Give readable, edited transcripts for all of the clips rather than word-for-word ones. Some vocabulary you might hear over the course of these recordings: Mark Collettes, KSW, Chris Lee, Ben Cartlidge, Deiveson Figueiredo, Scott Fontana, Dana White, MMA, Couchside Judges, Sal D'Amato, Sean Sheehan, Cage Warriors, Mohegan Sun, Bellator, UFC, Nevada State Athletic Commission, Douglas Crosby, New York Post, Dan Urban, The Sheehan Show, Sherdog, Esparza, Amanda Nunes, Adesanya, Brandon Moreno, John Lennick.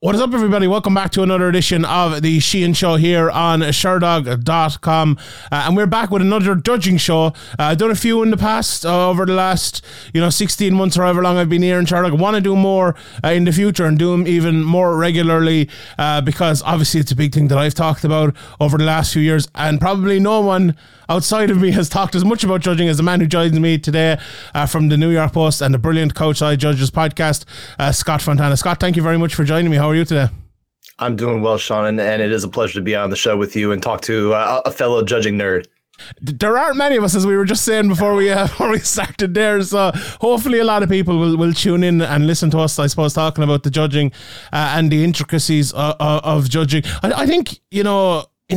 What is up, everybody? Welcome back to another edition of The Sheehan Show here on Sherdog.com. And we're back with another judging show. I've done a few in the past, over the last, 16 months or however long I've been here in Sherdog. I want to do more in the future and do them even more regularly because obviously it's a big thing that I've talked about over the last few years. And probably no one outside of me has talked as much about judging as the man who joins me today from the New York Post and the brilliant Couchside Judges podcast, Scott Fontana. Scott, thank you very much for joining me. How are you today? I'm doing well, Sean, and it is a pleasure to be on the show with you and talk to a fellow judging nerd. There aren't many of us, as we were just saying before we started there, so hopefully a lot of people will tune in and listen to us, I suppose, talking about the judging and the intricacies of judging. I think, in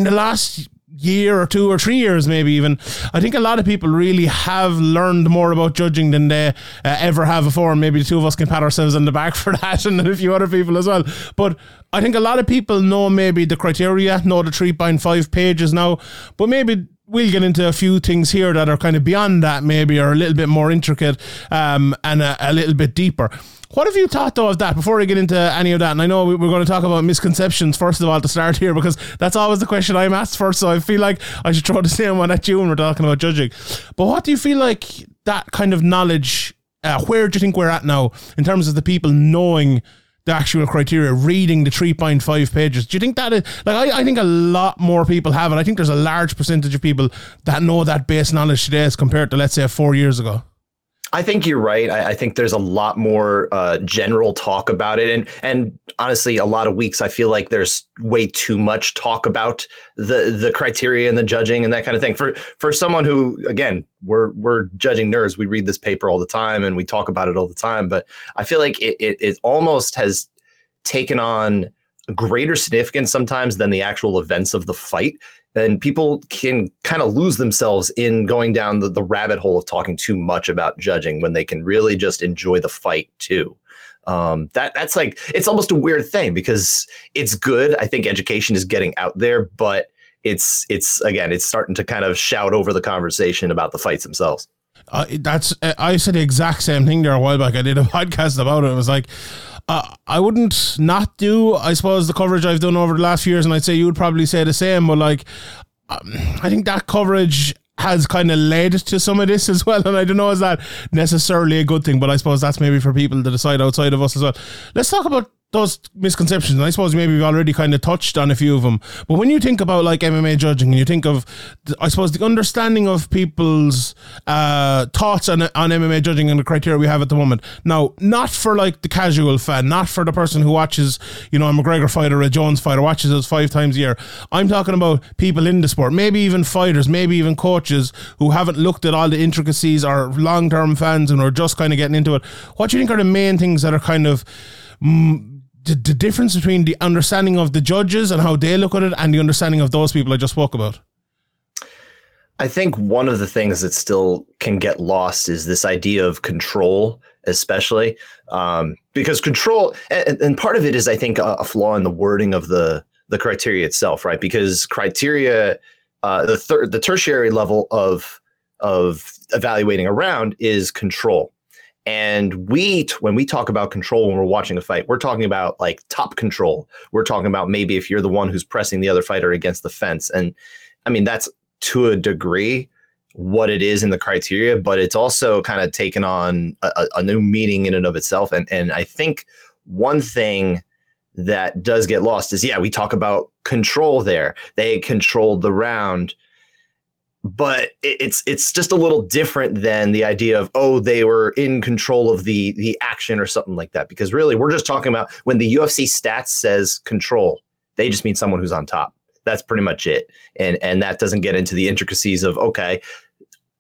the last year or 2 or 3 years maybe even, I think a lot of people really have learned more about judging than they ever have before, and maybe the two of us can pat ourselves on the back for that, and a few other people as well. But I think a lot of people know maybe the criteria, know the 3.5 pages now, but maybe we'll get into a few things here that are kind of beyond that maybe, or a little bit more intricate and a little bit deeper. What have you thought, though, of that before we get into any of that? And I know we're going to talk about misconceptions, first of all, to start here, because that's always the question I'm asked first, so I feel like I should throw the same one at you when we're talking about judging. But what do you feel like that kind of knowledge, where do you think we're at now in terms of the people knowing the actual criteria, reading the 3.5 pages? Do you think that is, I think a lot more people have it. I think there's a large percentage of people that know that base knowledge today as compared to, let's say, 4 years ago. I think you're right. I think there's a lot more general talk about it. And honestly, a lot of weeks, I feel like there's way too much talk about the criteria and the judging and that kind of thing. For someone who, again, we're judging nerds, we read this paper all the time and we talk about it all the time. But I feel like it almost has taken on greater significance sometimes than the actual events of the fight. And people can kind of lose themselves in going down the rabbit hole of talking too much about judging when they can really just enjoy the fight too. That's like, it's almost a weird thing because it's good. I think education is getting out there, but it's starting to kind of shout over the conversation about the fights themselves. I said the exact same thing there a while back. I did a podcast about it. It was like, I wouldn't not do, I suppose, the coverage I've done over the last few years, and I'd say you would probably say the same, but I think that coverage has kind of led to some of this as well, and I don't know, is that necessarily a good thing, but I suppose that's maybe for people to decide outside of us as well. Let's talk about those misconceptions, and I suppose maybe we've already kind of touched on a few of them, but when you think about MMA judging and you think of, I suppose, the understanding of people's thoughts on MMA judging and the criteria we have at the moment, now, not for the casual fan, not for the person who watches, a McGregor fight or a Jones fight or watches us 5 times a year. I'm talking about people in the sport, maybe even fighters, maybe even coaches who haven't looked at all the intricacies, or long-term fans and are just kind of getting into it. What do you think are the main things that are kind of the difference between the understanding of the judges and how they look at it and the understanding of those people I just spoke about? I think one of the things that still can get lost is this idea of control, especially because control, and part of it is, I think, a flaw in the wording of the criteria itself, right? Because criteria, the tertiary level of evaluating a round is control. And when we talk about control, when we're watching a fight, we're talking about top control. We're talking about maybe if you're the one who's pressing the other fighter against the fence. And I mean, that's to a degree what it is in the criteria, but it's also kind of taken on a new meaning in and of itself. And I think one thing that does get lost is, we talk about control there. They controlled the round. But it's just a little different than the idea of, they were in control of the action or something like that. Because really, we're just talking about when the UFC stats says control, they just mean someone who's on top. That's pretty much it. And that doesn't get into the intricacies of, okay,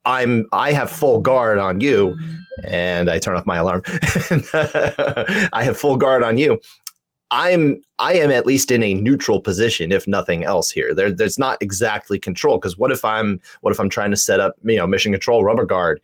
I have full guard on you. And I turn off my alarm. I have full guard on you. I am at least in a neutral position, if nothing else here. There's not exactly control, because what if I'm trying to set up, mission control, rubber guard?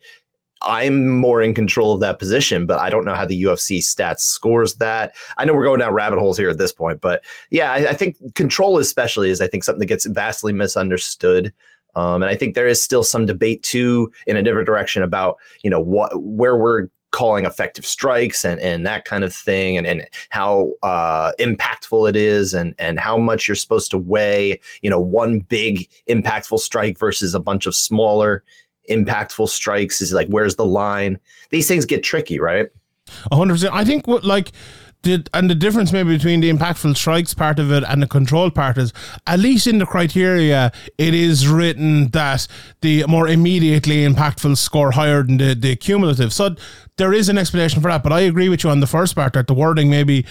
I'm more in control of that position, but I don't know how the UFC stats scores that. I know we're going down rabbit holes here at this point, but I think control especially is, I think, something that gets vastly misunderstood. And I think there is still some debate too in a different direction about where we're calling effective strikes and that kind of thing, and how impactful it is, and how much you're supposed to weigh, you know, one big impactful strike versus a bunch of smaller impactful strikes, is like, where's the line? These things get tricky, right? 100%. I think what, like, the difference maybe between the impactful strikes part of it and the control part is, at least in the criteria, it is written that the more immediately impactful score higher than the cumulative. So there is an explanation for that, but I agree with you on the first part that the wording maybe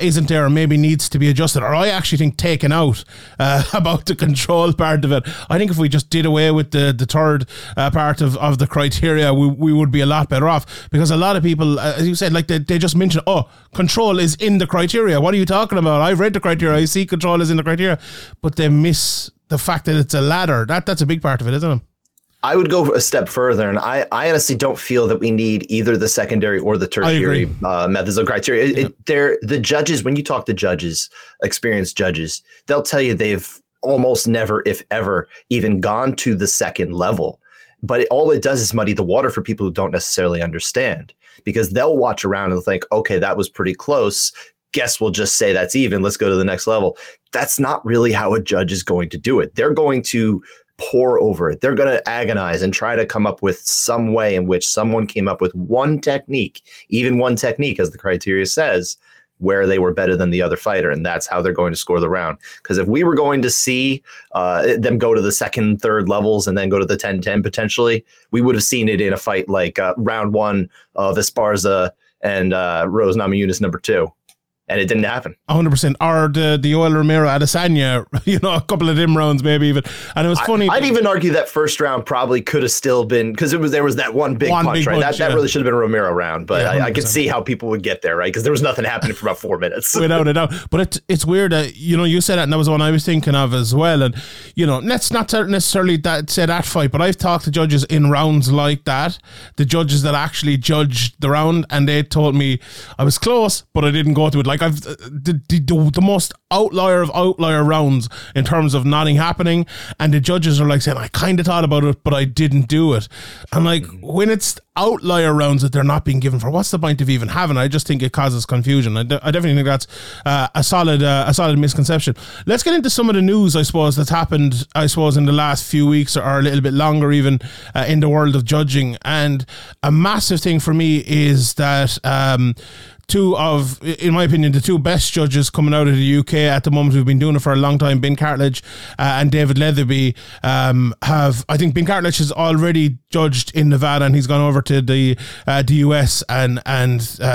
isn't there, or maybe needs to be adjusted, or I actually think taken out about the control part of it. I think if we just did away with the third part of the criteria, we would be a lot better off, because a lot of people, as you said, like they just mentioned, oh, control is in the criteria. What are you talking about? I've read the criteria. I see control is in the criteria, but they miss the fact that it's a ladder. That's a big part of it, isn't it? I would go a step further, and I honestly don't feel that we need either the secondary or the tertiary methods of criteria. Yeah. They're the judges. When you talk to judges, experienced judges, they'll tell you they've almost never, if ever, even gone to the second level. But all it does is muddy the water for people who don't necessarily understand, because they'll watch around and think, okay, that was pretty close. Guess we'll just say that's even. Let's go to the next level. That's not really how a judge is going to do it. They're going to pore over it. They're going to agonize and try to come up with some way in which someone came up with one technique, even one technique, as the criteria says, where they were better than the other fighter. And that's how they're going to score the round. Because if we were going to see them go to the second, third levels and then go to the 10-10 potentially, we would have seen it in a fight like round one of Esparza and Rose Namajunas number 2. And it didn't happen. 100%. Or the Yoel Romero Adesanya, you know, a couple of dim rounds maybe even. And it was funny. I'd even argue that first round probably could have still been, because it was, there was that one big punch, right? That really should have been a Romero round, but yeah, I could see how people would get there, right? Because there was nothing happening for about 4 minutes. Without a doubt. But it's weird that, you know, you said that, and that was one I was thinking of as well. And, you know, that's not necessarily that say that fight, but I've talked to judges in rounds like that, the judges that actually judged the round, and they told me I was close, but I didn't go to it. Like, I've the most outlier of outlier rounds in terms of nothing happening, and the judges are like saying, I kind of thought about it, but I didn't do it. And like, when it's outlier rounds that they're not being given for, what's the point of even having? I just think it causes confusion. I definitely think that's a solid misconception. Let's get into some of the news, I suppose, that's happened, I suppose, in the last few weeks, or a little bit longer even, in the world of judging. And a massive thing for me is that in my opinion, the two best judges coming out of the UK at the moment, who've been doing it for a long time, Ben Cartlidge and David Leatherby, I think Ben Cartlidge has already judged in Nevada, and he's gone over to the US and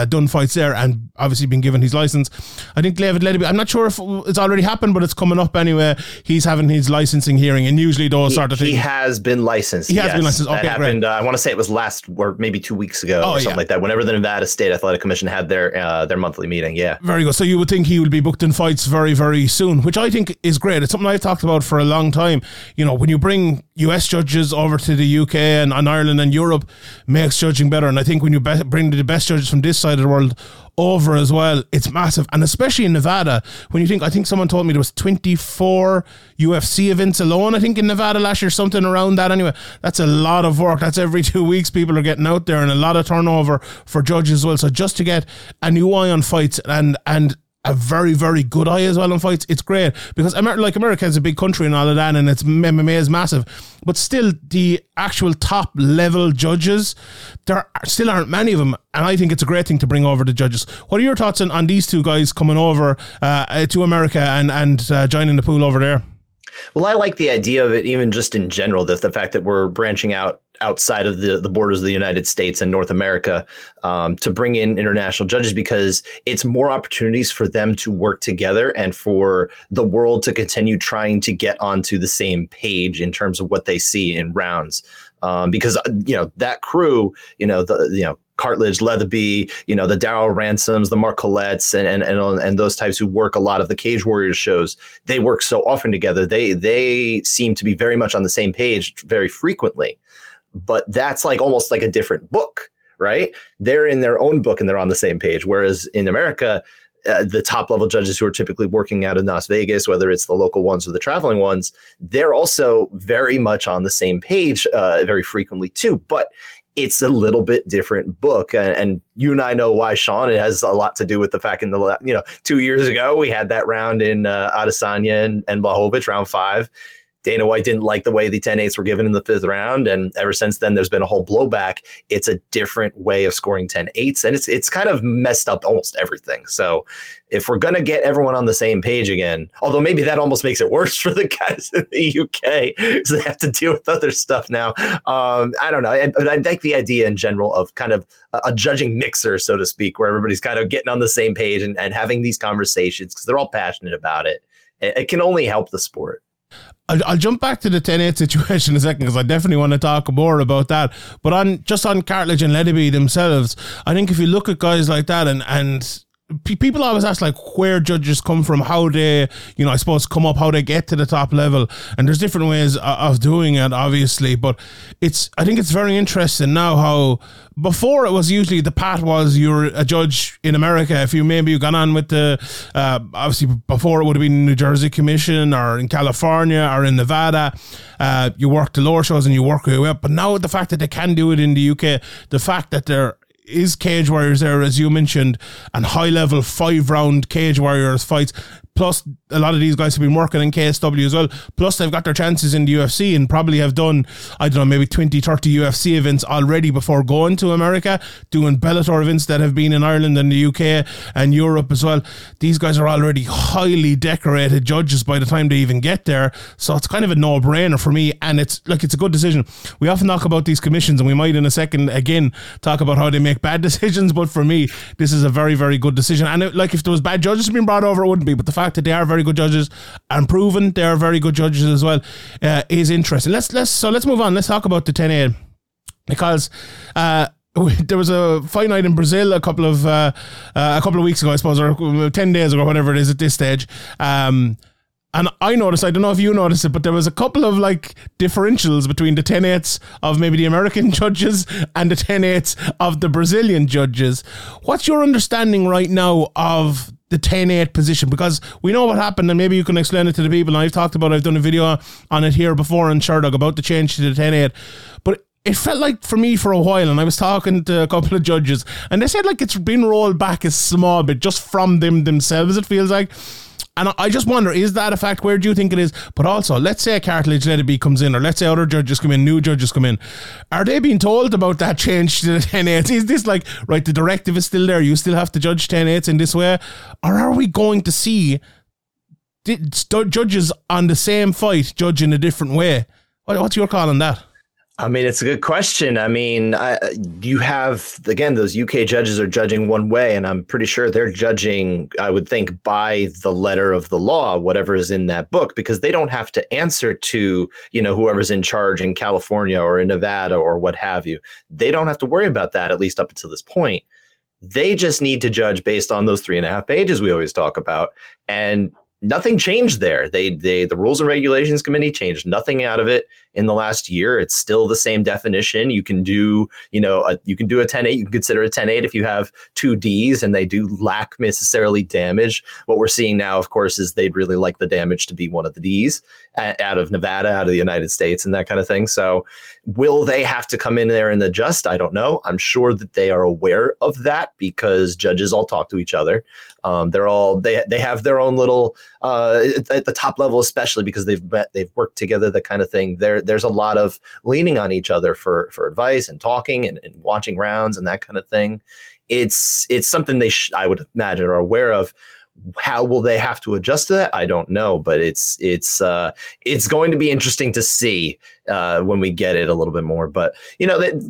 done fights there, and obviously been given his license. I think David Leatherby, I'm not sure if it's already happened, but it's coming up anyway. He's having his licensing hearing, and usually those sort of things. He has been licensed. He has been licensed. Okay, that happened. Right. I want to say it was last, or maybe 2 weeks ago, like that. Whenever the Nevada State Athletic Commission had their monthly meeting. Yeah. Very good. So you would think he will be booked in fights very, very soon, which I think is great. It's something I've talked about for a long time. You know, when you bring US judges over to the UK and Ireland and Europe, makes judging better. And I think when you bring the best judges from this side of the world over as well, it's massive. And especially in Nevada, when you think, I think someone told me there was 24 UFC events alone, I think, in Nevada last year, something around that anyway. That's a lot of work. That's every 2 weeks people are getting out there, and a lot of turnover for judges as well. So just to get a new eye on fights and a very, very good eye as well on fights, it's great. Because America is a big country and all of that, and its MMA is massive. But still, the actual top level judges, there still aren't many of them. And I think it's a great thing to bring over the judges. What are your thoughts on these two guys coming over to America and joining the pool over there? Well, I like the idea of it, even just in general, the fact that we're branching out outside of the borders of the United States and North America, to bring in international judges, because it's more opportunities for them to work together and for the world to continue trying to get onto the same page in terms of what they see in rounds. Because, you know, that crew, you know, Cartlidge, Leatherby, you know, the Daryl Ransoms, the Mark Collettes, and those types who work a lot of the Cage Warriors shows, they work so often together. They seem to be very much on the same page very frequently. But that's like almost like a different book, right? They're in their own book and they're on the same page. Whereas in America, the top level judges who are typically working out in Las Vegas, whether it's the local ones or the traveling ones, they're also very much on the same page very frequently too. But it's a little bit different book. And you and I know why, Sean. It has a lot to do with the fact in the, 2 years ago, we had that round in Adesanya and Blachowicz, round 5. Dana White didn't like the way the 10-8s were given in the 5th round. And ever since then, there's been a whole blowback. It's a different way of scoring 10-8s. And it's kind of messed up almost everything. So if we're going to get everyone on the same page again, although maybe that almost makes it worse for the guys in the UK because they have to deal with other stuff now. I don't know. But I like the idea in general of kind of a judging mixer, so to speak, where everybody's kind of getting on the same page and having these conversations because they're all passionate about it. It can only help the sport. I'll jump back to the 10-8 situation in a second because I definitely want to talk more about that. But on Cartlidge and Leatherby themselves, I think if you look at guys like that and people always ask like where judges come from, how they, I suppose come up, how they get to the top level. And there's different ways of doing it, obviously. But I think it's very interesting now how before it was usually the path was you're a judge in America. If you gone on with the, obviously before it would have been New Jersey Commission or in California or in Nevada, you work the lower shows and you work your way up. But now the fact that they can do it in the UK, the fact that they're, is Cage Warriors there, as you mentioned, and high-level 5-round Cage Warriors fights, plus a lot of these guys have been working in KSW as well, plus they've got their chances in the UFC and probably have done, maybe 20, 30 UFC events already before going to America, doing Bellator events that have been in Ireland and the UK and Europe as well. These guys are already highly decorated judges by the time they even get there, so it's kind of a no-brainer for me, and it's a good decision. We often talk about these commissions, and we might in a second, again, talk about how they make bad decisions, but for me, this is a very, very good decision, and if there was bad judges being brought over, it wouldn't be, but the fact that they are very good judges and proven they are very good judges as well is interesting. Let's move on. Let's talk about the 10-8 because there was a fight night in Brazil a couple of weeks ago, I suppose, or 10 days ago, whatever it is at this stage. And I noticed, I don't know if you noticed it, but there was a couple of differentials between the 10-8s of maybe the American judges and the 10-8s of the Brazilian judges. What's your understanding right now of the 10-8 position? Because we know what happened, and maybe you can explain it to the people. And I've done a video on it here before on Sherdog about the change to the 10-8. But it felt like for me for a while, and I was talking to a couple of judges, and they said it's been rolled back a small bit just from themselves, it feels like. And I just wonder, is that a fact? Where do you think it is? But also, let's say Cartlidge Leatherby comes in, or let's say other judges come in, new judges come in. Are they being told about that change to the 10-8s? Is this right, the directive is still there, you still have to judge 10-8s in this way? Or are we going to see judges on the same fight judge in a different way? What's your call on that? It's a good question. You have, again, those UK judges are judging one way, and I'm pretty sure they're judging, I would think, by the letter of the law, whatever is in that book, because they don't have to answer to, whoever's in charge in California or in Nevada or what have you. They don't have to worry about that, at least up until this point. They just need to judge based on those 3.5 pages we always talk about. And nothing changed there. The Rules and Regulations Committee changed nothing out of it in the last year. It's still the same definition. You can do, you can do a 10-8. You can consider a 10-8 if you have 2 Ds, and they do lack necessarily damage. What we're seeing now, of course, is they'd really like the damage to be one of the Ds out of Nevada, out of the United States, and that kind of thing. So will they have to come in there and adjust? I don't know. I'm sure that they are aware of that because judges all talk to each other. They have their own little at the top level, especially because they've worked together, that kind of thing. There's a lot of leaning on each other for advice and talking and watching rounds and that kind of thing. It's something they I would imagine are aware of. How will they have to adjust to that? I don't know, but it's going to be interesting to see when we get it a little bit more. But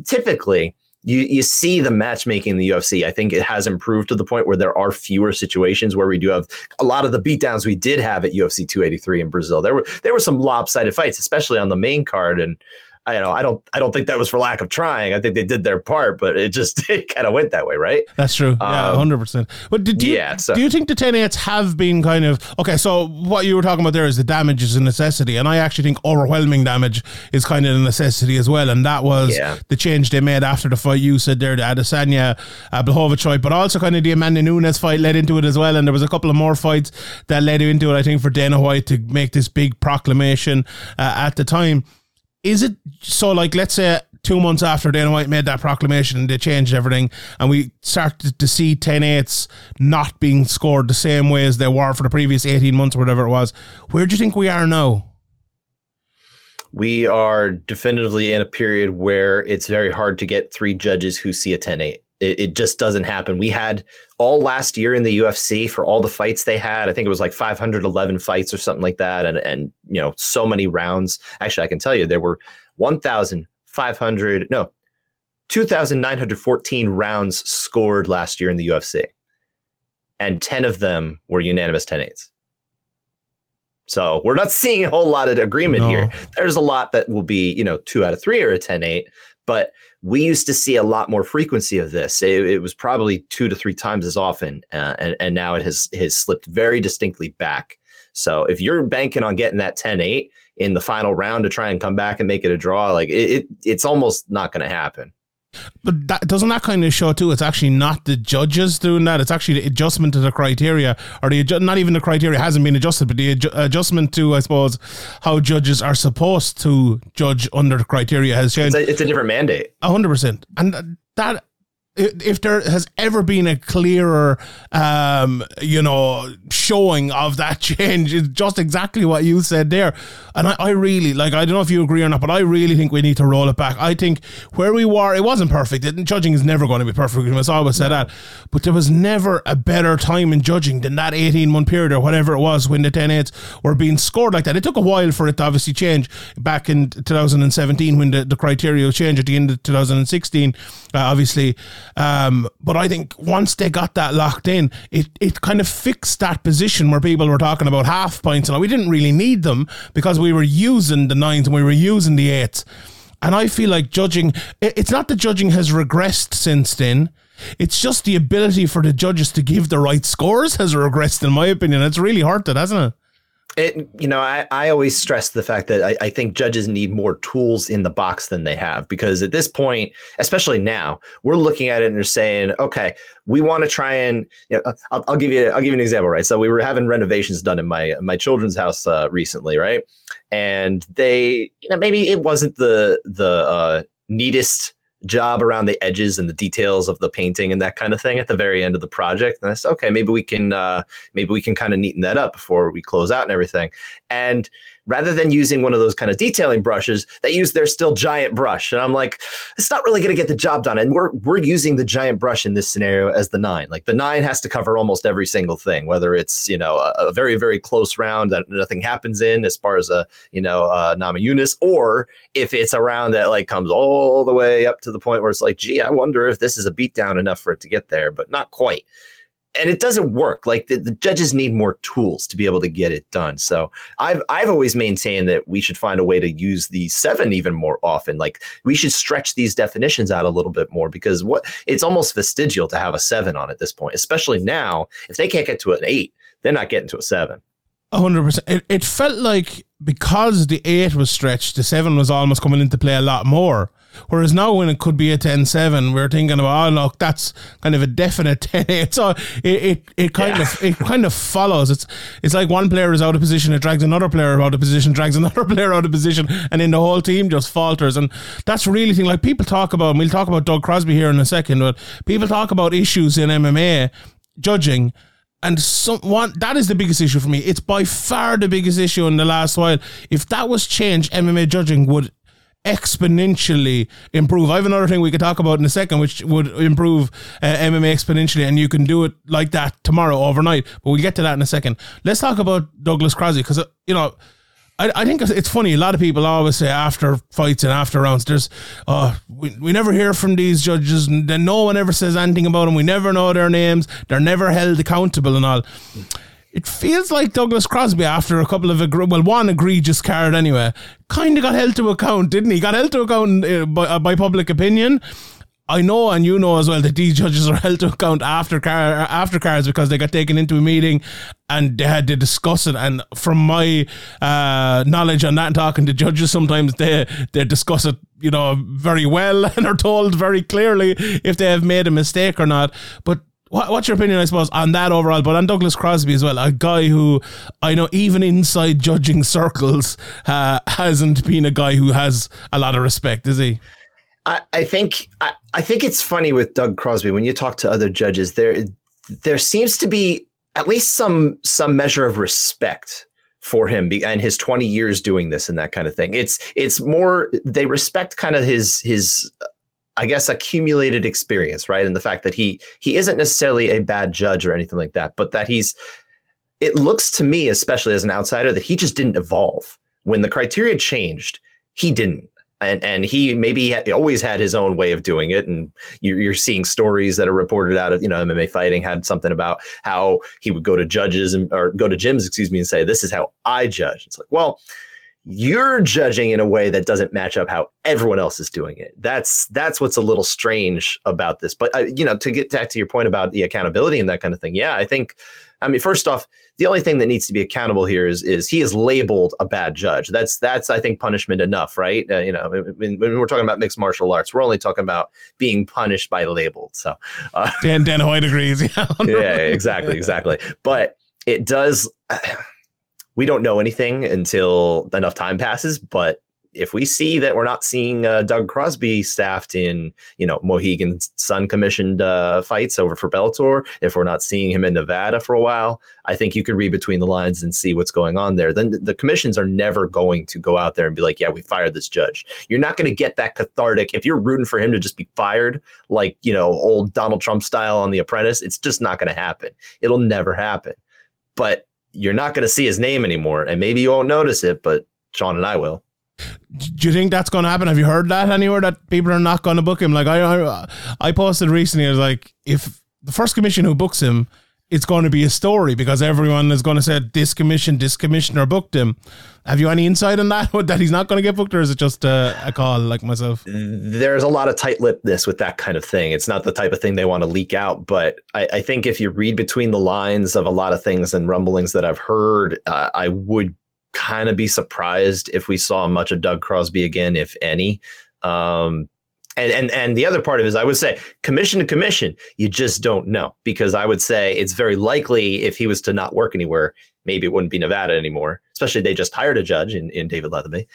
typically. You see the matchmaking in the UFC. I think it has improved to the point where there are fewer situations where we do have a lot of the beatdowns we did have at UFC 283 in Brazil. There were some lopsided fights, especially on the main card, and I don't think that was for lack of trying. I think they did their part, but it kind of went that way, right? That's true. Yeah, 100%. But do you think the 10-8s have been kind of okay? So what you were talking about there is the damage is a necessity, and I actually think overwhelming damage is kind of a necessity as well. And that was the change they made after the fight. You said there, the Adesanya Blachowicz fight, but also kind of the Amanda Nunes fight led into it as well. And there was a couple of more fights that led into it. I think for Dana White to make this big proclamation at the time. Is it so? Let's say 2 months after Dana White made that proclamation, they changed everything, and we started to see 10-8s not being scored the same way as they were for the previous 18 months or whatever it was. Where do you think we are now? We are definitively in a period where it's very hard to get three judges who see a 10-8. It just doesn't happen. We had all last year in the UFC for all the fights they had, I think it was like 511 fights or something like that. And you know, so many rounds. Actually, I can tell you there were 2,914 rounds scored last year in the UFC. And 10 of them were unanimous 10-8s. So we're not seeing a whole lot of agreement here. There's a lot that will be, you know, 2 out of 3 or a 10-8. But we used to see a lot more frequency of this. It was probably 2 to 3 times as often. And now it has slipped very distinctly back. So if you're banking on getting that 10-8 in the final round to try and come back and make it a draw, like it's almost not going to happen. But that doesn't that kind of show too? It's actually not the judges doing that. It's actually the adjustment to the criteria, or not even the criteria hasn't been adjusted, but the adjustment to, I suppose, how judges are supposed to judge under the criteria has changed. It's a different mandate, 100%. And that, if there has ever been a clearer, showing of that change, it's just exactly what you said there. And I really, I don't know if you agree or not, but I really think we need to roll it back. I think where we were, it wasn't perfect. Judging is never going to be perfect. I always say that. But there was never a better time in judging than that 18-month period or whatever it was when the 10-8s were being scored like that. It took a while for it to obviously change back in 2017 when the criteria was changed at the end of 2016, obviously. But I think once they got that locked in, it kind of fixed that position where people were talking about half pints and all. We didn't really need them because we were using the 9s and we were using the 8s. And I feel like judging, it's not that judging has regressed since then. It's just the ability for the judges to give the right scores has regressed, in my opinion. It's really hurt it, hasn't it? I always stress the fact that I think judges need more tools in the box than they have, because at this point, especially now, we're looking at it and they're saying, okay, we want to try and, I'll give you an example, right? So we were having renovations done in my children's house recently, right? And they, maybe it wasn't the neatest job around the edges and the details of the painting and that kind of thing at the very end of the project. And I said, okay, maybe we can kind of neaten that up before we close out and everything. And rather than using one of those kind of detailing brushes, they use their still giant brush. And I'm like, it's not really going to get the job done. And we're using the giant brush in this scenario as the 9. Like the 9 has to cover almost every single thing, whether it's, a very, very close round that nothing happens in as far as, Namajunas, or if it's a round that like comes all the way up to the point where it's like, gee, I wonder if this is a beatdown enough for it to get there, but not quite. And it doesn't work. Like the judges need more tools to be able to get it done. So I've always maintained that we should find a way to use the 7 even more often. Like we should stretch these definitions out a little bit more, because it's almost vestigial to have a 7 on at this point, especially now. If they can't get to an 8, they're not getting to a 7. 100%. It felt like because the 8 was stretched, the 7 was almost coming into play a lot more. Whereas now when it could be a 10-7, we're thinking about, oh look, that's kind of a definite 10-8. So it kind of follows. It's like one player is out of position, it drags another player out of position, drags another player out of position, and then the whole team just falters. And that's really thing. Like people talk about, and we'll talk about Doug Crosby here in a second, but people talk about issues in MMA judging. And that is the biggest issue for me. It's by far the biggest issue in the last while. If that was changed, MMA judging would exponentially improve. I have another thing we could talk about in a second, which would improve MMA exponentially, and you can do it like that tomorrow overnight. But we'll get to that in a second. Let's talk about Douglas Crosby, because I think it's funny. A lot of people always say after fights and after rounds, there's we never hear from these judges, and then no one ever says anything about them. We never know their names. They're never held accountable and all. It feels like Douglas Crosby, after a couple of one egregious card anyway, kind of got held to account, didn't he? Got held to account by public opinion. I know, and you know as well, that these judges are held to account after cards because they got taken into a meeting and they had to discuss it. And from my knowledge on that and talking to judges, sometimes they discuss it, very well and are told very clearly if they have made a mistake or not. But what's your opinion, I suppose, on that overall, but on Douglas Crosby as well, a guy who I know even inside judging circles hasn't been a guy who has a lot of respect, is he? I think it's funny with Doug Crosby, when you talk to other judges, there seems to be at least some measure of respect for him and his 20 years doing this and that kind of thing. It's more, they respect kind of his, I guess, accumulated experience, right? And the fact that he isn't necessarily a bad judge or anything like that, but that it looks to me, especially as an outsider, that he just didn't evolve. When the criteria changed, he didn't. And he maybe always had his own way of doing it. And you're seeing stories that are reported out of, MMA Fighting had something about how he would go to gyms, and say, this is how I judge. It's like, well, you're judging in a way that doesn't match up how everyone else is doing it. That's what's a little strange about this. But, to get back to your point about the accountability and that kind of thing. Yeah, I think, first off, the only thing that needs to be accountable here is he is labeled a bad judge. That's I think, punishment enough, right? When we're talking about mixed martial arts, we're only talking about being punished by labeled. So Dana White agrees. Yeah, exactly. But it does. We don't know anything until enough time passes. But if we see that we're not seeing Doug Crosby staffed in, Mohegan Sun commissioned fights over for Bellator, if we're not seeing him in Nevada for a while, I think you can read between the lines and see what's going on there. Then the commissions are never going to go out there and be like, yeah, we fired this judge. You're not going to get that cathartic. If you're rooting for him to just be fired, like, old Donald Trump style on The Apprentice, it's just not going to happen. It'll never happen. But you're not going to see his name anymore. And maybe you won't notice it, but Sean and I will. Do you think that's going to happen? Have you heard that anywhere, that people are not going to book him? Like I posted recently, I was like, if the first commission who books him, it's going to be a story, because everyone is going to say this commissioner booked him. Have you any insight on that he's not going to get booked, or is it just a call like myself? There's a lot of tight-lippedness with that kind of thing. It's not the type of thing they want to leak out, but I think if you read between the lines of a lot of things and rumblings that I've heard, I would kind of be surprised if we saw much of Doug Crosby again, if any. And the other part of it is, I would say, commission to commission, you just don't know, because I would say it's very likely if he was to not work anywhere, maybe it wouldn't be Nevada anymore, especially they just hired a judge in David Leatherby.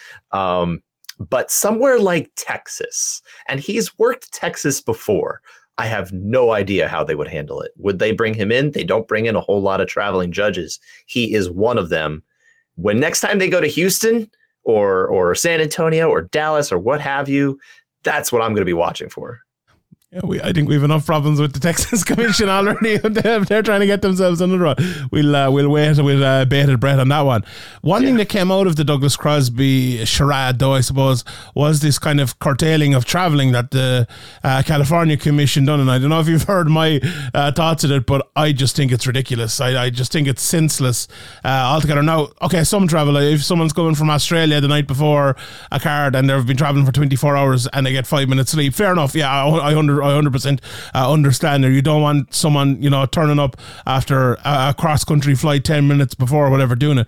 But somewhere like Texas, and he's worked Texas before. I have no idea how they would handle it. Would they bring him in? They don't bring in a whole lot of traveling judges. He is one of them. When next time they go to Houston or San Antonio or Dallas or what have you, that's what I'm going to be watching for. Yeah, I think we have enough problems with the Texas Commission already. They're trying to get themselves another one. We'll wait with bated breath on that one. One thing that came out of the Douglas Crosby charade, though, I suppose, was this kind of curtailing of traveling that the California Commission done. And I don't know if you've heard my thoughts on it, but I just think it's ridiculous. I just think it's senseless altogether. Now, okay, some travel. If someone's coming from Australia the night before a card and they've been traveling for 24 hours and they get 5 minutes sleep, fair enough. Yeah, I 100% understand there. You don't want someone, turning up after a cross-country flight 10 minutes before or whatever doing it.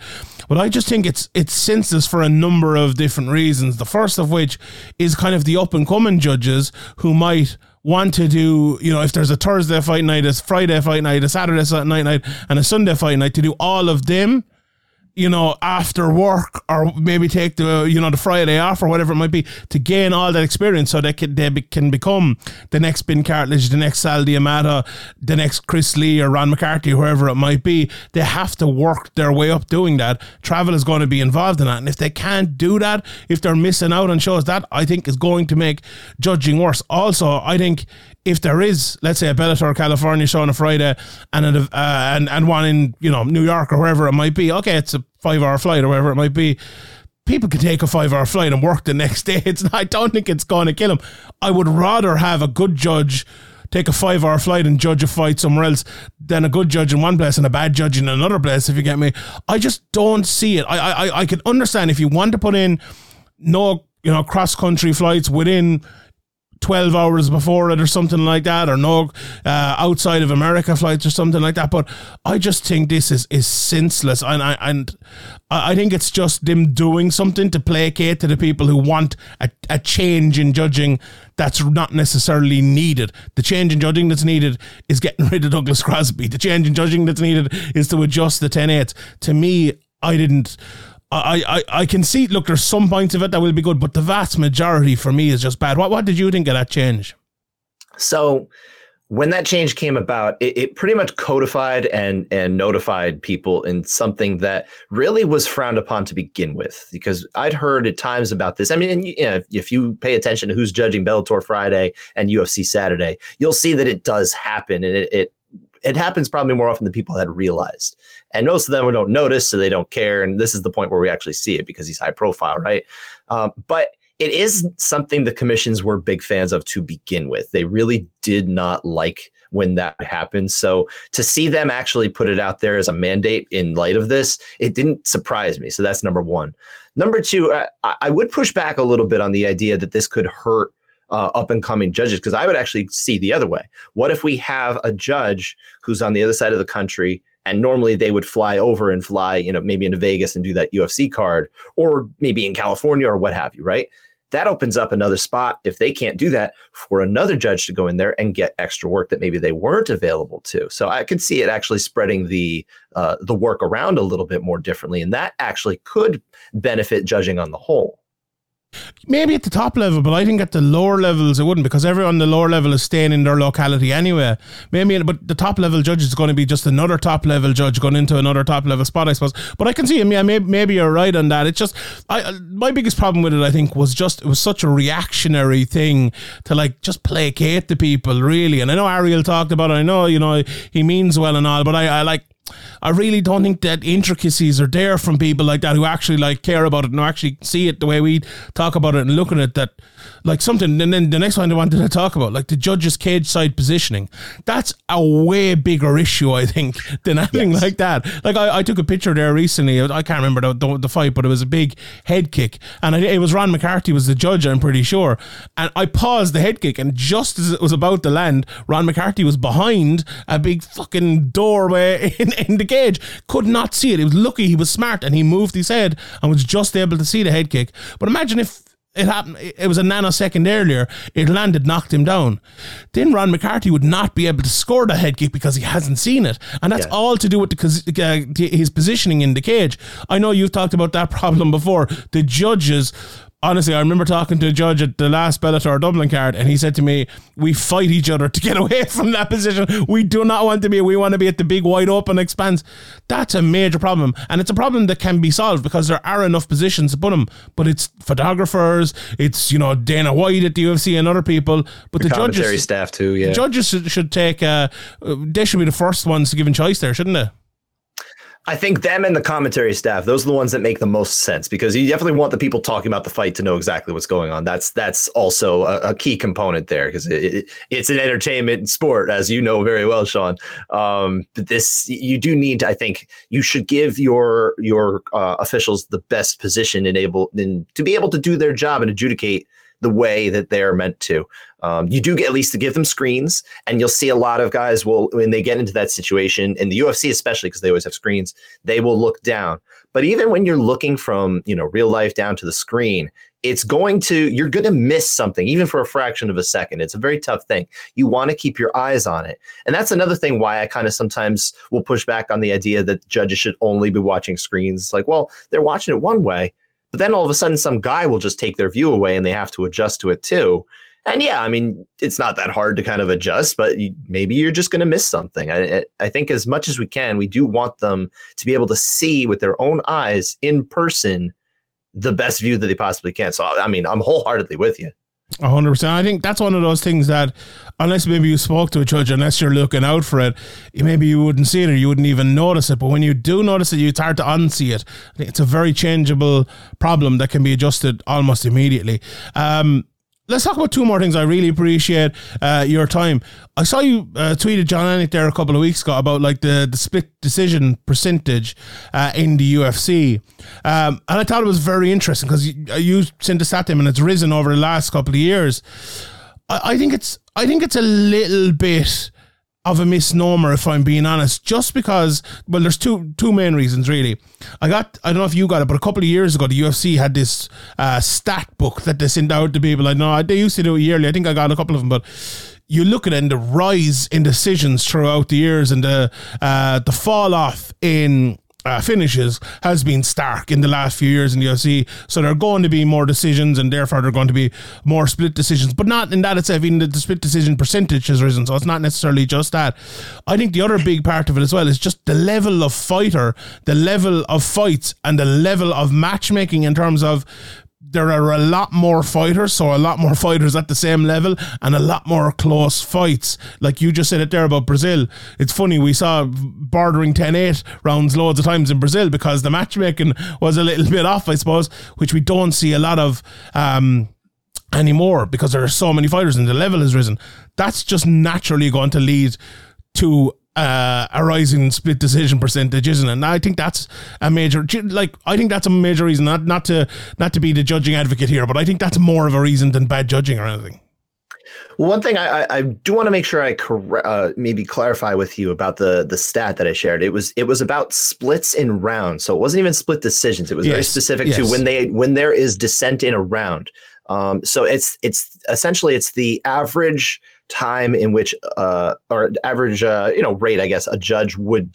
But I just think it's senseless for a number of different reasons. The first of which is kind of the up-and-coming judges who might want to do, if there's a Thursday fight night, a Friday fight night, a Saturday night, and a Sunday fight night, to do all of them, after work, or maybe take the, the Friday off or whatever it might be, to gain all that experience so they can become the next Ben Cartlidge, the next Sal D'Amato, the next Chris Lee or Ron McCarthy, whoever it might be. They have to work their way up doing that. Travel is going to be involved in that. And if they can't do that, if they're missing out on shows, that I think is going to make judging worse. Also, I think if there is, let's say, a Bellator California show on a Friday and one in, New York or wherever it might be, okay, it's a 5-hour flight or wherever it might be, people can take a 5-hour flight and work the next day. I don't think it's going to kill them. I would rather have a good judge take a 5-hour flight and judge a fight somewhere else than a good judge in one place and a bad judge in another place, if you get me. I just don't see it. I can understand if you want to put in cross-country flights within 12 hours before it or something like that, or outside of America flights or something like that, but I just think this is senseless, and I think it's just them doing something to placate to the people who want a change in judging that's not necessarily needed. The change in judging that's needed is getting rid of Douglas Crosby. The change in judging that's needed is to adjust the 10-8. To me, I didn't I can see, look, there's some points of it that will be good, but the vast majority for me is just bad. What did you think of that change? So when that change came about, it pretty much codified and notified people in something that really was frowned upon to begin with, because I'd heard at times about this. I mean, you know, if you pay attention to who's judging Bellator Friday and UFC Saturday, you'll see that it does happen, and it happens probably more often than people had realized. And most of them don't notice, so they don't care. And this is the point where we actually see it because he's high profile, right? But it is something the commissions were big fans of to begin with. They really did not like when that happened. So to see them actually put it out there as a mandate in light of this, it didn't surprise me. So that's number one. Number two, I would push back a little bit on the idea that this could hurt up-and-coming judges, because I would actually see the other way. What if we have a judge who's on the other side of the country, and normally they would fly over and fly, you know, maybe into Vegas and do that UFC card, or maybe in California or what have you, right? That opens up another spot, if they can't do that, for another judge to go in there and get extra work that maybe they weren't available to. So I could see it actually spreading the work around a little bit more differently, and that actually could benefit judging on the whole. Maybe at the top level, but I think at the lower levels it wouldn't, because everyone on the lower level is staying in their locality anyway. Maybe, but the top level judge is going to be just another top level judge going into another top level spot, I suppose. But I can see him. Yeah, maybe you're right on that. It's just my biggest problem with it, I think, was just it was such a reactionary thing to like just placate the people, really. And I know Ariel talked about it. I know, you know, he means well and all, but I really don't think that intricacies are there from people like that who actually like care about it and actually see it the way we talk about it and looking at that like something. And then the next one I wanted to talk about, like the judges' cage side positioning, that's a way bigger issue, I think, than anything like that. Like I took a picture there recently. I can't remember the fight, but it was a big head kick, and it was Ron McCarthy was the judge, I'm pretty sure. And I paused the head kick, and just as it was about to land, Ron McCarthy was behind a big fucking doorway in the cage. Could not see it. He was lucky, he was smart, and he moved his head and was just able to see the head kick. But imagine if it happened, it was a nanosecond earlier, it landed, knocked him down. Then Ron McCarthy would not be able to score the head kick because he hasn't seen it. And that's all to do with his positioning in the cage. I know you've talked about that problem before. The judges, honestly, I remember talking to a judge at the last Bellator Dublin card, and he said to me, we fight each other to get away from that position. We do not want to be, we want to be at the big wide open expanse. That's a major problem, and it's a problem that can be solved because there are enough positions to put them, but it's photographers, it's, you know, Dana White at the UFC and other people, but the commentary judges, staff too, yeah. The judges should take, they should be the first ones to give him choice there, shouldn't they? I think them and the commentary staff, those are the ones that make the most sense, because you definitely want the people talking about the fight to know exactly what's going on. That's also a key component there, because it's an entertainment sport, as you know very well, Sean. But this, you do need to, I think you should give your officials the best position to be able to do their job and adjudicate the way that they're meant to. You do get at least to give them screens, and you'll see a lot of guys will, when they get into that situation, in the UFC especially, because they always have screens, they will look down. But even when you're looking from, you know, real life down to the screen, you're going to miss something, even for a fraction of a second. It's a very tough thing. You want to keep your eyes on it. And that's another thing why I kind of sometimes will push back on the idea that judges should only be watching screens. It's like, well, they're watching it one way, but then all of a sudden some guy will just take their view away and they have to adjust to it too. And yeah, I mean, it's not that hard to kind of adjust, but maybe you're just going to miss something. I think as much as we can, we do want them to be able to see with their own eyes in person the best view that they possibly can. So, I mean, I'm wholeheartedly with you. 100%. I think that's one of those things that, unless maybe you spoke to a judge, unless you're looking out for it, maybe you wouldn't see it or you wouldn't even notice it. But when you do notice it, it's hard to unsee it. It's a very changeable problem that can be adjusted almost immediately. Let's talk about two more things. I really appreciate your time. I saw you tweeted John Lennick there a couple of weeks ago about like the split decision percentage in the UFC. And I thought it was very interesting because you sent a stat to him, and it's risen over the last couple of years. I think it's a little bit of a misnomer, if I'm being honest, just because, well, there's two main reasons, really. I don't know if you got it, but a couple of years ago, the UFC had this stat book that they sent out to people. I know they used to do it yearly. I think I got a couple of them, but you look at it and the rise in decisions throughout the years and the fall off in finishes has been stark in the last few years in the UFC. So there are going to be more decisions, and therefore there are going to be more split decisions, but not in that itself. Even the split decision percentage has risen, so it's not necessarily just that. I think the other big part of it as well is just the level of fighter, the level of fights, and the level of matchmaking, in terms of there are a lot more fighters, so a lot more fighters at the same level, and a lot more close fights. Like you just said it there about Brazil. It's funny, we saw bordering 10-8 rounds loads of times in Brazil because the matchmaking was a little bit off, I suppose, which we don't see a lot of anymore because there are so many fighters and the level has risen. That's just naturally going to lead to a rising split decision percentage, isn't it? And I think that's a major, like, I think that's a major reason, not to be the judging advocate here, but I think that's more of a reason than bad judging or anything. Well, one thing I do want to make sure I maybe clarify with you about the stat that I shared. It was about splits in rounds, so it wasn't even split decisions. It was very specific to when there is dissent in a round. So it's essentially it's the average time in which or average rate, I guess, a judge would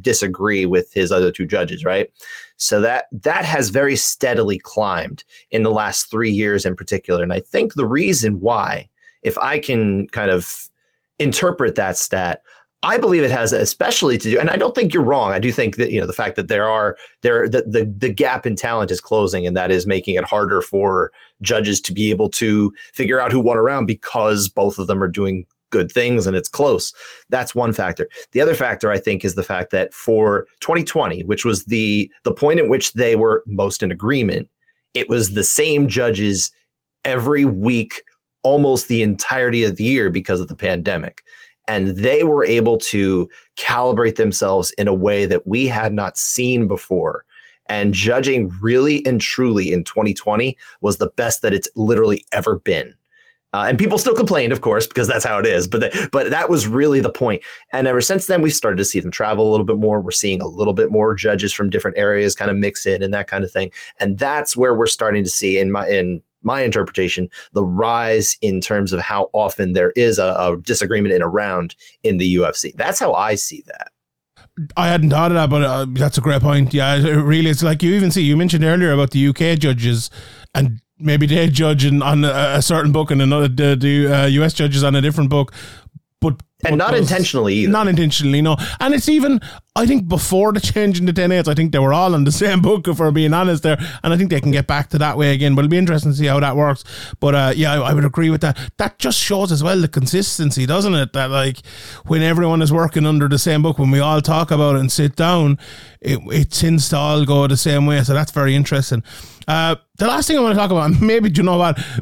disagree with his other two judges, right? So that has very steadily climbed in the last 3 years in particular. And I think the reason why, if I can kind of interpret that stat, I believe it has especially to do, and I don't think you're wrong. I do think that, the fact that the gap in talent is closing, and that is making it harder for judges to be able to figure out who won a round because both of them are doing good things and it's close. That's one factor. The other factor, I think, is the fact that for 2020, which was the point at which they were most in agreement, it was the same judges every week, almost the entirety of the year because of the pandemic. And they were able to calibrate themselves in a way that we had not seen before. And judging really and truly in 2020 was the best that it's literally ever been. And people still complained, of course, because that's how it is. But that was really the point. And ever since then, we've started to see them travel a little bit more. We're seeing a little bit more judges from different areas kind of mix in and that kind of thing. And that's where we're starting to see, in my interpretation, the rise in terms of how often there is a disagreement in a round in the UFC. That's how I see that. I hadn't thought of that, but that's a great point. Yeah, really, it's like you mentioned earlier about the UK judges, and maybe they judge on a certain book and another the US judges on a different book. But not intentionally either. Not intentionally, no. And it's even, I think before the change in the 10-8s, I think they were all on the same book, if we're being honest there. And I think they can get back to that way again. But it'll be interesting to see how that works. But I would agree with that. That just shows as well the consistency, doesn't it? That like when everyone is working under the same book, when we all talk about it and sit down, it tends to all go the same way. So that's very interesting. The last thing I want to talk about,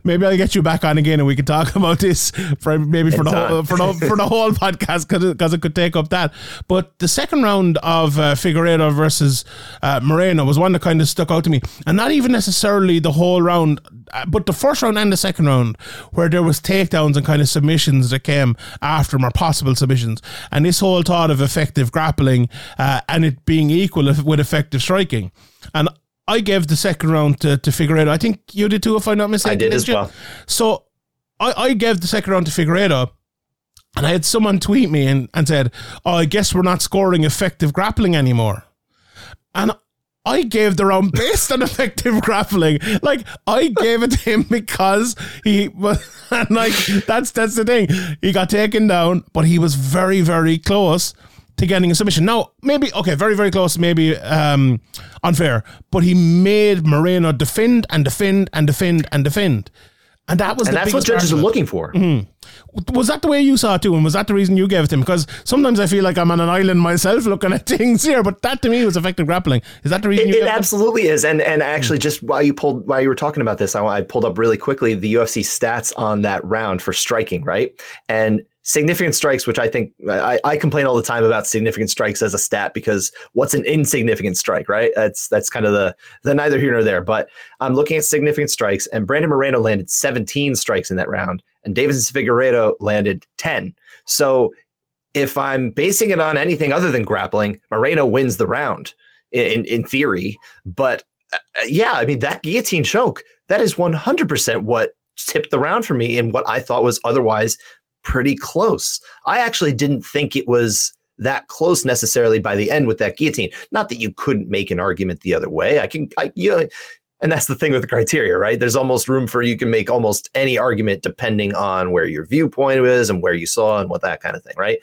maybe I'll get you back on again and we can talk about this for the whole podcast because it could take up that. But the second round of Figueiredo versus Moreno was one that kind of stuck out to me, and not even necessarily the whole round, but the first round and the second round, where there was takedowns and kind of submissions that came after them, or possible submissions, and this whole thought of effective grappling and it being equal with effective striking. And I gave the second round to Figueiredo. I think you did too, if I'm not mistaken. I did as well. So I gave the second round to Figueiredo, and I had someone tweet me and said, "Oh, I guess we're not scoring effective grappling anymore." And I gave the round based on effective grappling. Like, I gave it to him because he was, and like, that's the thing. He got taken down, but he was very, very close to getting a submission. Now, maybe, okay, very, very close, maybe unfair, but he made Moreno defend. And that was that's what judges are looking for. Mm-hmm. Was that the way you saw it too? And was that the reason you gave it to him? Because sometimes I feel like I'm on an island myself looking at things here, but that to me was effective grappling. Is that the reason you gave it? It absolutely is. And actually, just while you were talking about this, I pulled up really quickly the UFC stats on that round for striking, right? And significant strikes, which I think I complain all the time about significant strikes as a stat, because what's an insignificant strike, right? That's kind of the neither here nor there. But I'm looking at significant strikes, and Brandon Moreno landed 17 strikes in that round, and Deiveson Figueiredo landed 10. So if I'm basing it on anything other than grappling, Moreno wins the round in theory. But that guillotine choke, that is 100% what tipped the round for me in what I thought was otherwise pretty close. I actually didn't think it was that close necessarily by the end with that guillotine. Not that you couldn't make an argument the other way. And that's the thing with the criteria, right? There's almost room for you can make almost any argument depending on where your viewpoint is and where you saw and what that kind of thing, right?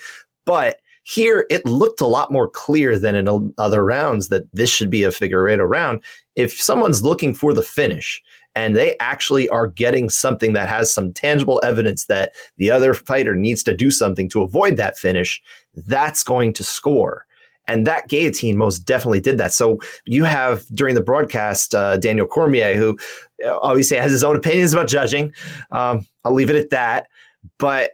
But here, it looked a lot more clear than in other rounds that this should be a Figueiredo round. If someone's looking for the finish and they actually are getting something that has some tangible evidence that the other fighter needs to do something to avoid that finish, that's going to score. And that guillotine most definitely did that. So you have, during the broadcast, Daniel Cormier, who obviously has his own opinions about judging. I'll leave it at that. But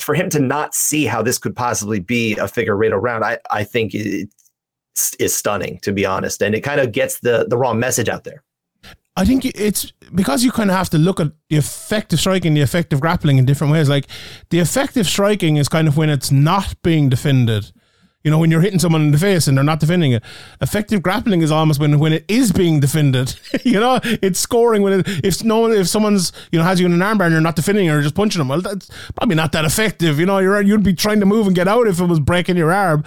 for him to not see how this could possibly be a Figueiredo round, I think it is stunning, to be honest. And it kind of gets the wrong message out there. I think it's because you kind of have to look at the effective striking, the effective grappling in different ways. Like, the effective striking is kind of when it's not being defended. You know, when you're hitting someone in the face and they're not defending it. Effective grappling is almost when it is being defended. You know, it's scoring when if someone's, you know, has you in an armbar and you're not defending or just punching them. Well, that's probably not that effective. You know, you'd be trying to move and get out if it was breaking your arm.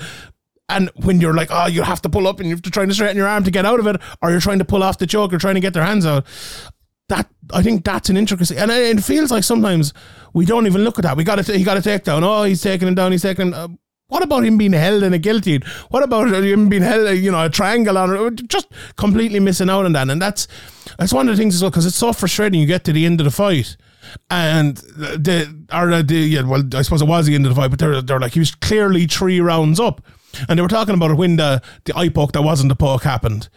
And when you're like, oh, you have to pull up and you're trying to straighten your arm to get out of it, or you're trying to pull off the choke or trying to get their hands out. I think that's an intricacy. And it feels like sometimes we don't even look at that. He got a takedown. Oh, he's taking him down. He's taking him down. What about him being held in a guillotine? What about him being held, you know, a triangle on? Just completely missing out on that. And that's one of the things as well, because it's so frustrating. You get to the end of the fight, and I suppose it was the end of the fight, but they're like, he was clearly 3 rounds up, and they were talking about it when the eye poke that wasn't a poke happened.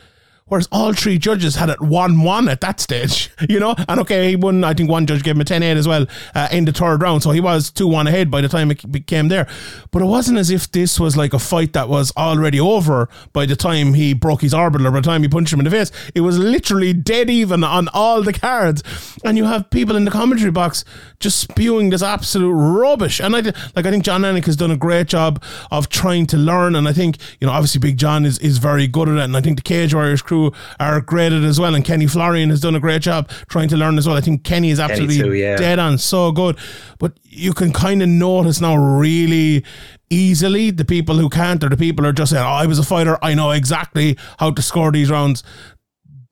Whereas all 3 judges had it 1-1 at that stage, you know? And okay, he won. I think one judge gave him a 10-8 as well in the 3rd round. So he was 2-1 ahead by the time it became there. But it wasn't as if this was like a fight that was already over by the time he broke his orbital or by the time he punched him in the face. It was literally dead even on all the cards. And you have people in the commentary box just spewing this absolute rubbish. And I think John Lennick has done a great job of trying to learn. And I think, you know, obviously Big John is very good at it. And I think the Cage Warriors crew are graded as well, and Kenny Florian has done a great job trying to learn as well. I think Kenny is absolutely dead on, so good. But you can kind of notice now really easily the people who can't, or the people who are just saying, oh, I was a fighter, I know exactly how to score these rounds,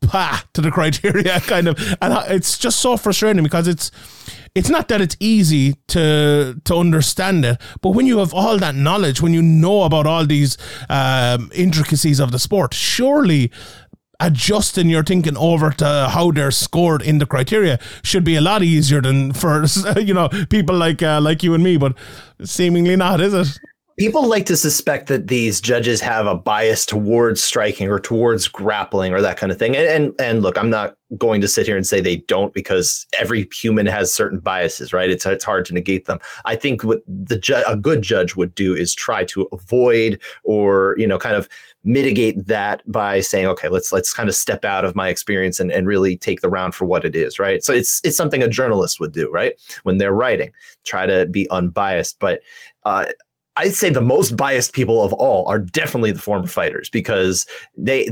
to the criteria kind of. And it's just so frustrating, because it's not that it's easy to understand it, but when you have all that knowledge, when you know about all these intricacies of the sport, surely adjusting your thinking over to how they're scored in the criteria should be a lot easier than for, you know, people like you and me, but seemingly not, is it? People like to suspect that these judges have a bias towards striking or towards grappling or that kind of thing. And look, I'm not going to sit here and say they don't, because every human has certain biases, right? It's hard to negate them. I think what a good judge would do is try to avoid, or, you know, kind of mitigate that by saying, okay, let's kind of step out of my experience and really take the round for what it is, right? So it's something a journalist would do, right? When they're writing, try to be unbiased. But I'd say the most biased people of all are definitely the former fighters, because they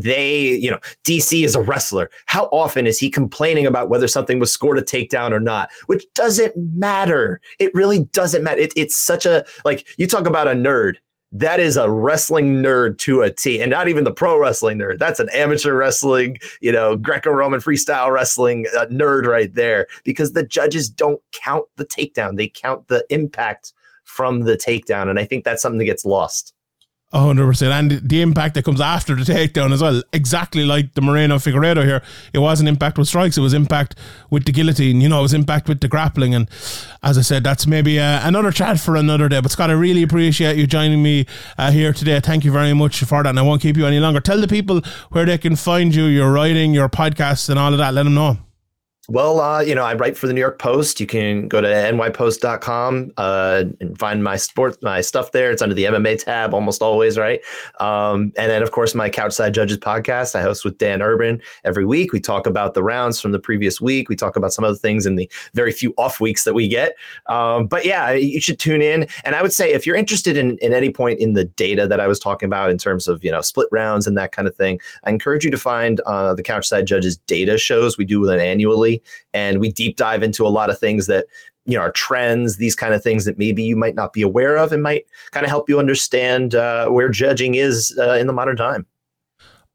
you know, DC is a wrestler. How often is he complaining about whether something was scored a takedown or not? Which doesn't matter. It really doesn't matter. It's such a, like, you talk about a nerd. That is a wrestling nerd to a T, and not even the pro wrestling nerd. That's an amateur wrestling, you know, Greco-Roman freestyle wrestling nerd right there, because the judges don't count the takedown. They count the impact from the takedown, and I think that's something that gets lost. 100%, and the impact that comes after the takedown as well. Exactly like the Moreno Figueiredo here, it wasn't impact with strikes; it was impact with the guillotine. You know, it was impact with the grappling. And as I said, that's maybe another chat for another day. But Scott, I really appreciate you joining me here today. Thank you very much for that, and I won't keep you any longer. Tell the people where they can find you, your writing, your podcasts, and all of that. Let them know. Well, you know, I write for the New York Post. You can go to nypost.com and find my stuff there. It's under the MMA tab almost always, right? And then, of course, my Couchside Judges podcast I host with Dan Urban every week. We talk about the rounds from the previous week. We talk about some other things in the very few off weeks that we get. But yeah, you should tune in. And I would say if you're interested in any point in the data that I was talking about in terms of, you know, split rounds and that kind of thing, I encourage you to find the Couchside Judges data shows. We do them annually. And we deep dive into a lot of things that are trends, these kind of things that maybe you might not be aware of and might kind of help you understand where judging is in the modern time.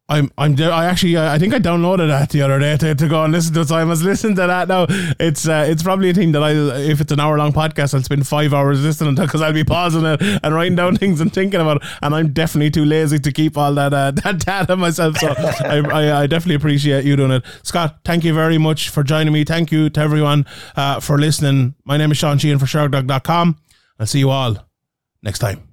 I think I downloaded that the other day to go and listen to it. So I must listen to that now. It's probably a thing that if it's an hour long podcast, I'll spend 5 hours listening to, because I'll be pausing it and writing down things and thinking about it. And I'm definitely too lazy to keep all that data myself. So I definitely appreciate you doing it, Scott. Thank you very much for joining me. Thank you to everyone for listening. My name is Sean Sheehan for Sherdog.com. I'll see you all next time.